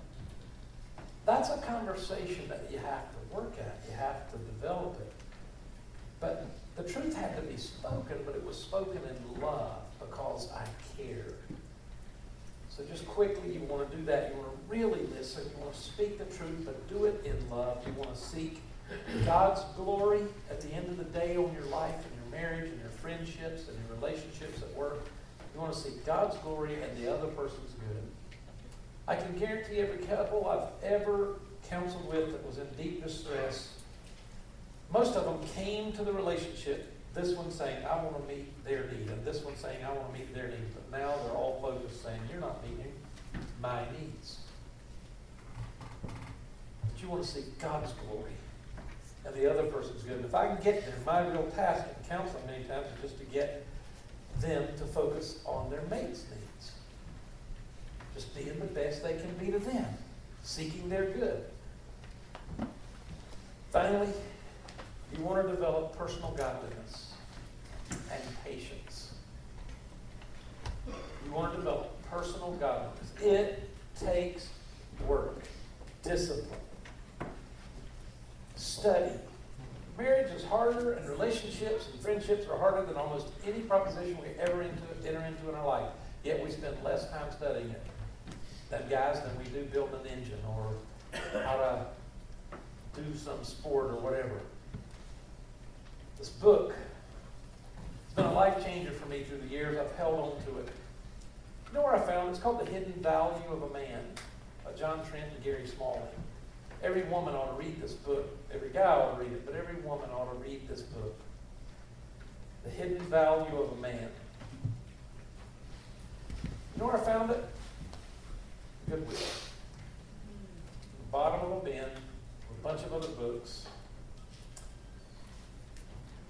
that's a conversation that you have to work at. You have to develop it. But the truth had to be spoken, but it was spoken in love because I cared. So just quickly, you want to do that. You want to really listen. You want to speak the truth, but do it in love. You want to seek God's glory at the end of the day on your life and your marriage and your friendships and your relationships at work. You want to seek God's glory and the other person's good. I can guarantee every couple I've ever counseled with that was in deep distress, most of them came to the relationship, this one saying, I want to meet their need, and this one saying, I want to meet their need. But now they're all focused saying, you're not meeting my needs. But you want to see God's glory and the other person's good. And if I can get there, my real task in counseling many times is just to get them to focus on their mate's needs. Just being the best they can be to them, seeking their good. Finally, you want to develop personal godliness and patience. You want to develop personal godliness. It takes work, discipline, study. Marriage is harder, and relationships and friendships are harder than almost any proposition we ever into, enter into in our life. Yet we spend less time studying it than guys than we do building an engine or how to do some sport or whatever. This book has been a life changer for me through the years. I've held on to it. You know where I found it? It's called The Hidden Value of a Man by John Trent and Gary Smalling. Every woman ought to read this book. Every guy ought to read it, but every woman ought to read this book. The Hidden Value of a Man. You know where I found it? Goodwill. The bottom of a bin with a bunch of other books.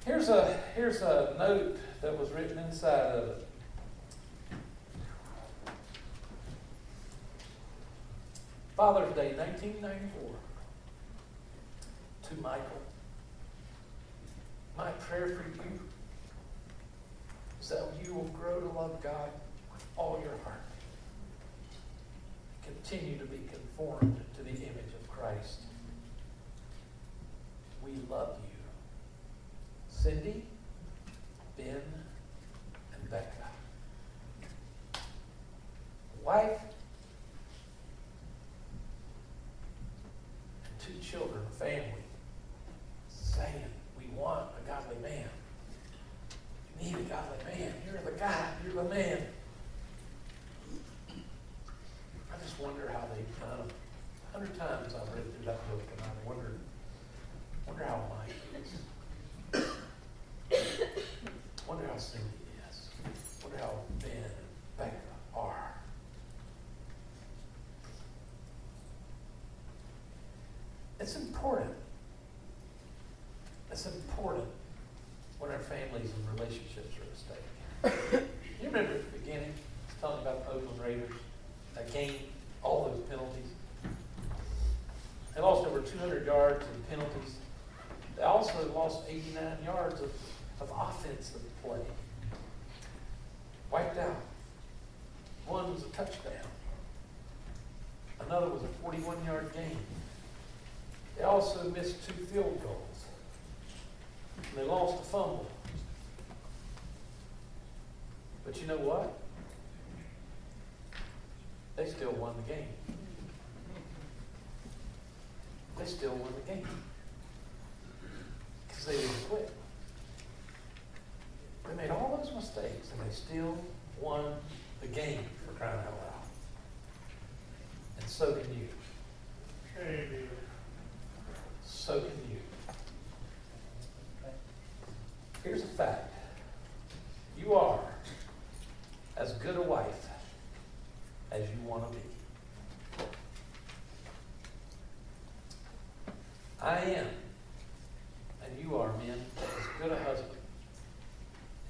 Here's a, here's a note that was written inside of it. Father's Day, nineteen ninety-four. To Michael. My prayer for you is that you will grow to love God with all your heart. Continue to be conformed to the image of Christ. We love you. Cindy, Ben, and Becca. Wife and two children, a family, saying we want a godly man. You need a godly man. You're the guy. You're the man. I just wonder how they kind of, a hundred times I've read through that book and I wonder, wonder how Mike is. Wonder how Cindy is. Wonder how Ben and Becca are. It's important. That's important when our families and relationships are at stake. You remember at the beginning, I was talking about the Oakland Raiders, that game, all those penalties. They lost over two hundred yards in penalties. They also lost eighty-nine yards of, of offensive play. Wiped out. One was a touchdown. Another was a forty-one-yard gain. They also missed two field goals. And they lost a fumble. But you know what? They still won the game. They still won the game. Because they didn't quit. They made all those mistakes, and they still won the game, for crying out loud. And so can you. Amen. So can you. Here's a fact. You are as good a wife as you want to be. I am, and you are, men, as good a husband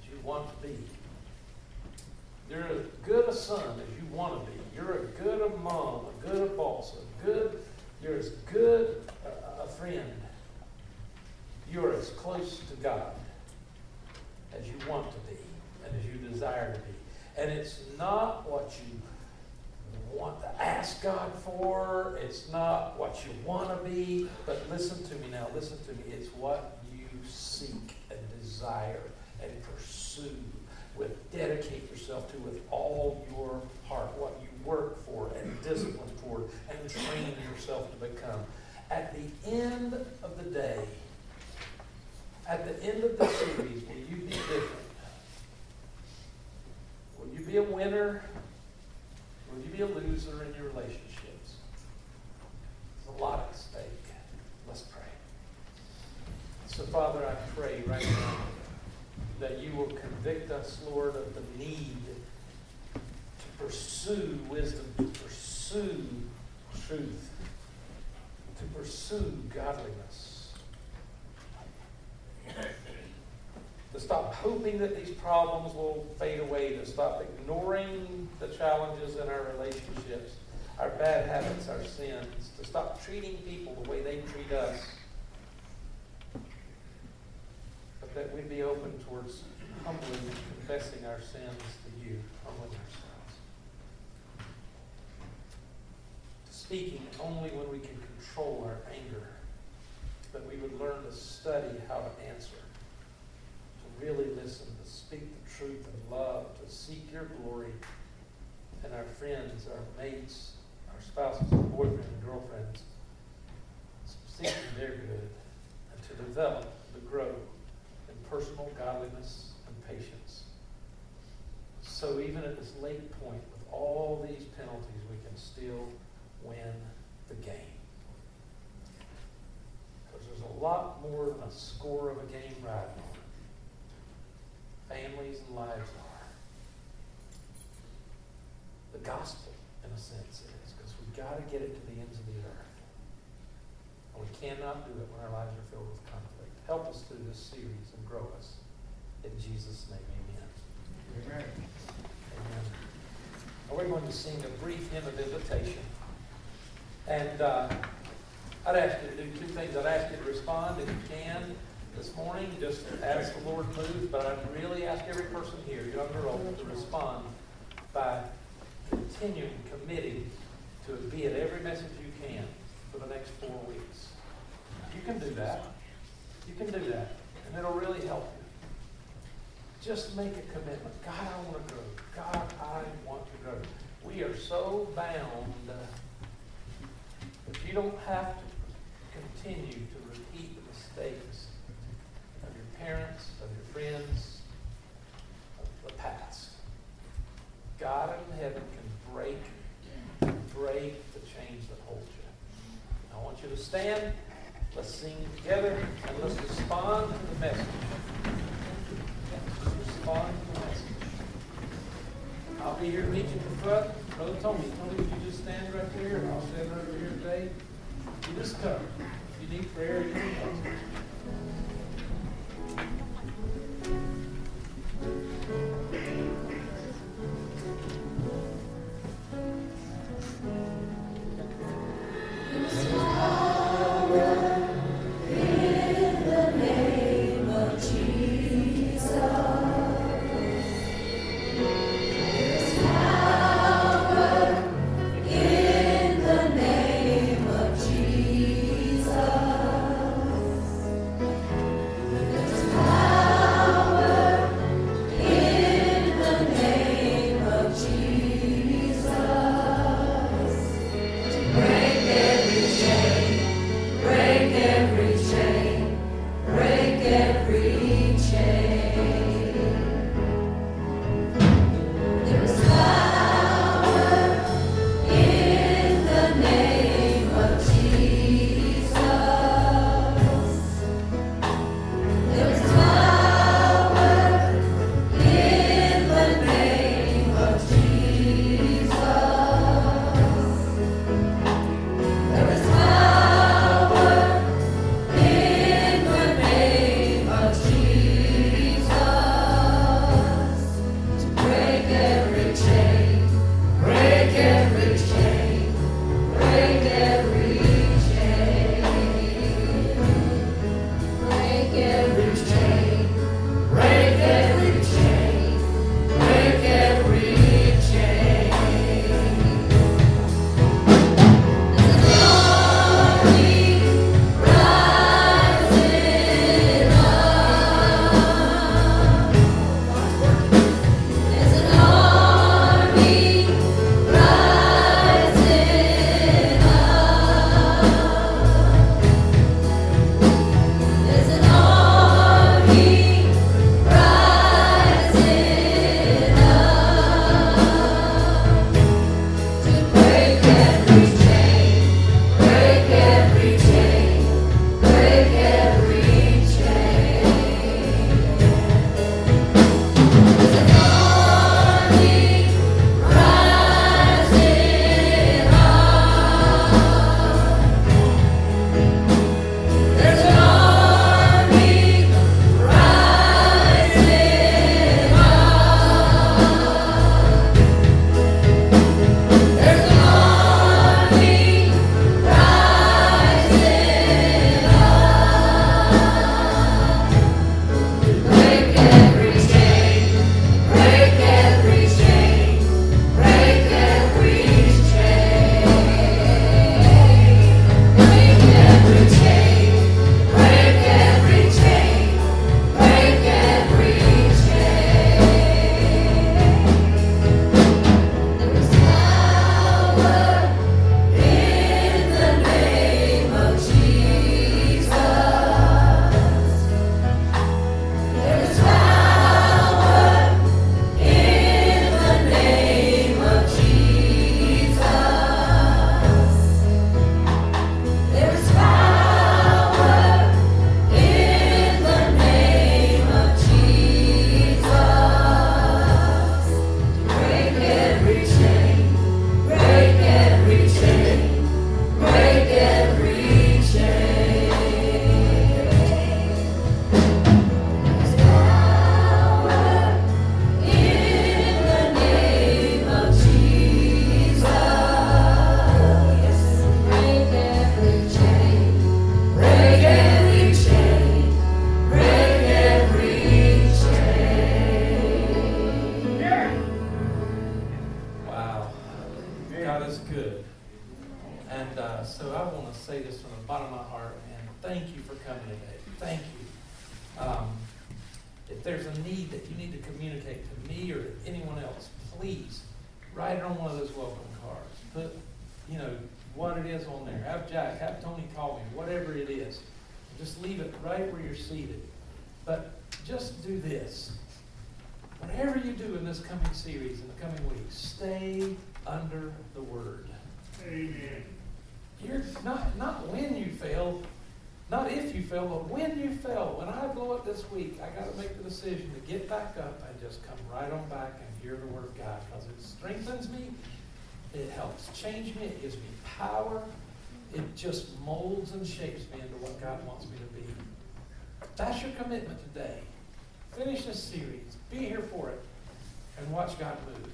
as you want to be. You're as good a son as you want to be. You're a good a mom, a good a boss, a good, you're as good a, a friend. You're as close to God as you want to be and as you desire to be. And it's not what you want to ask God for. It's not what you want to be. But listen to me now. Listen to me. It's what you seek and desire and pursue with, dedicate yourself to with all your heart, what you work for and discipline for and train yourself to become. At the end of the day, at the end of the series, will you be different? Will you be a winner? Will you be a loser in your relationships? There's a lot at stake. Let's pray. So, Father, I pray right now that you will convict us, Lord, of the need to pursue wisdom, to pursue truth, to pursue godliness, to stop hoping that these problems will fade away, to stop ignoring the challenges in our relationships, our bad habits, our sins, to stop treating people the way they treat us, that we'd be open towards humbling and confessing our sins to you, humbling ourselves. Speaking only when we can control our anger, that we would learn to study how to answer, to really listen, to speak the truth in love, to seek your glory, and our friends, our mates, our spouses, our boyfriend and girlfriends, seeking their good, and to develop, to grow, personal godliness and patience. So even at this late point, with all these penalties, we can still win the game. Because there's a lot more than a score of a game riding on. Families and lives are. The gospel, in a sense, is, because we've got to get it to the ends of the earth. And we cannot do it when our lives are filled with conflict. Help us through this series and grow us. In Jesus' name, amen. Amen. Amen. We're going to sing a brief hymn of invitation. And uh, I'd ask you to do two things. I'd ask you to respond, if you can, this morning. Just as the Lord moves. But I'd really ask every person here, young or old, to respond by continuing, committing to be at every message you can for the next four weeks. You can do that. You can do that, and it'll really help you. Just make a commitment. God, I want to grow. God, I want to grow. We are so bound that you don't have to continue to repeat the mistakes of your parents, of your friends, of the past. God in heaven can break, break the chains that hold you. I want you to stand. Let's sing together, and let's respond to the message. Let's respond to the message. I'll be here to meet you at the front. Brother Tony, Tony, would you just stand right there, and I'll stand right over here today. You just come. If you need prayer, you can come. Change me, it gives me power, it just molds and shapes me into what God wants me to be. That's your commitment today. Finish this series. Be here for it. And watch God move.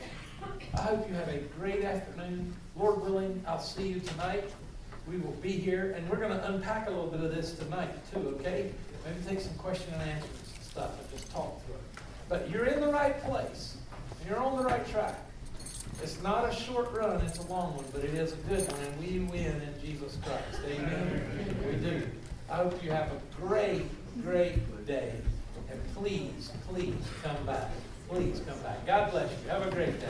I hope you have a great afternoon. Lord willing, I'll see you tonight. We will be here. And we're going to unpack a little bit of this tonight, too, okay? Maybe take some question and answers and stuff and just talk through it. But you're in the right place. And you're on the right track. It's not a short run. It's a long one. But it is a good one. And we win in Jesus Christ. Amen? We do. I hope you have a great, great day. And please, please come back. Please come back. God bless you. Have a great day.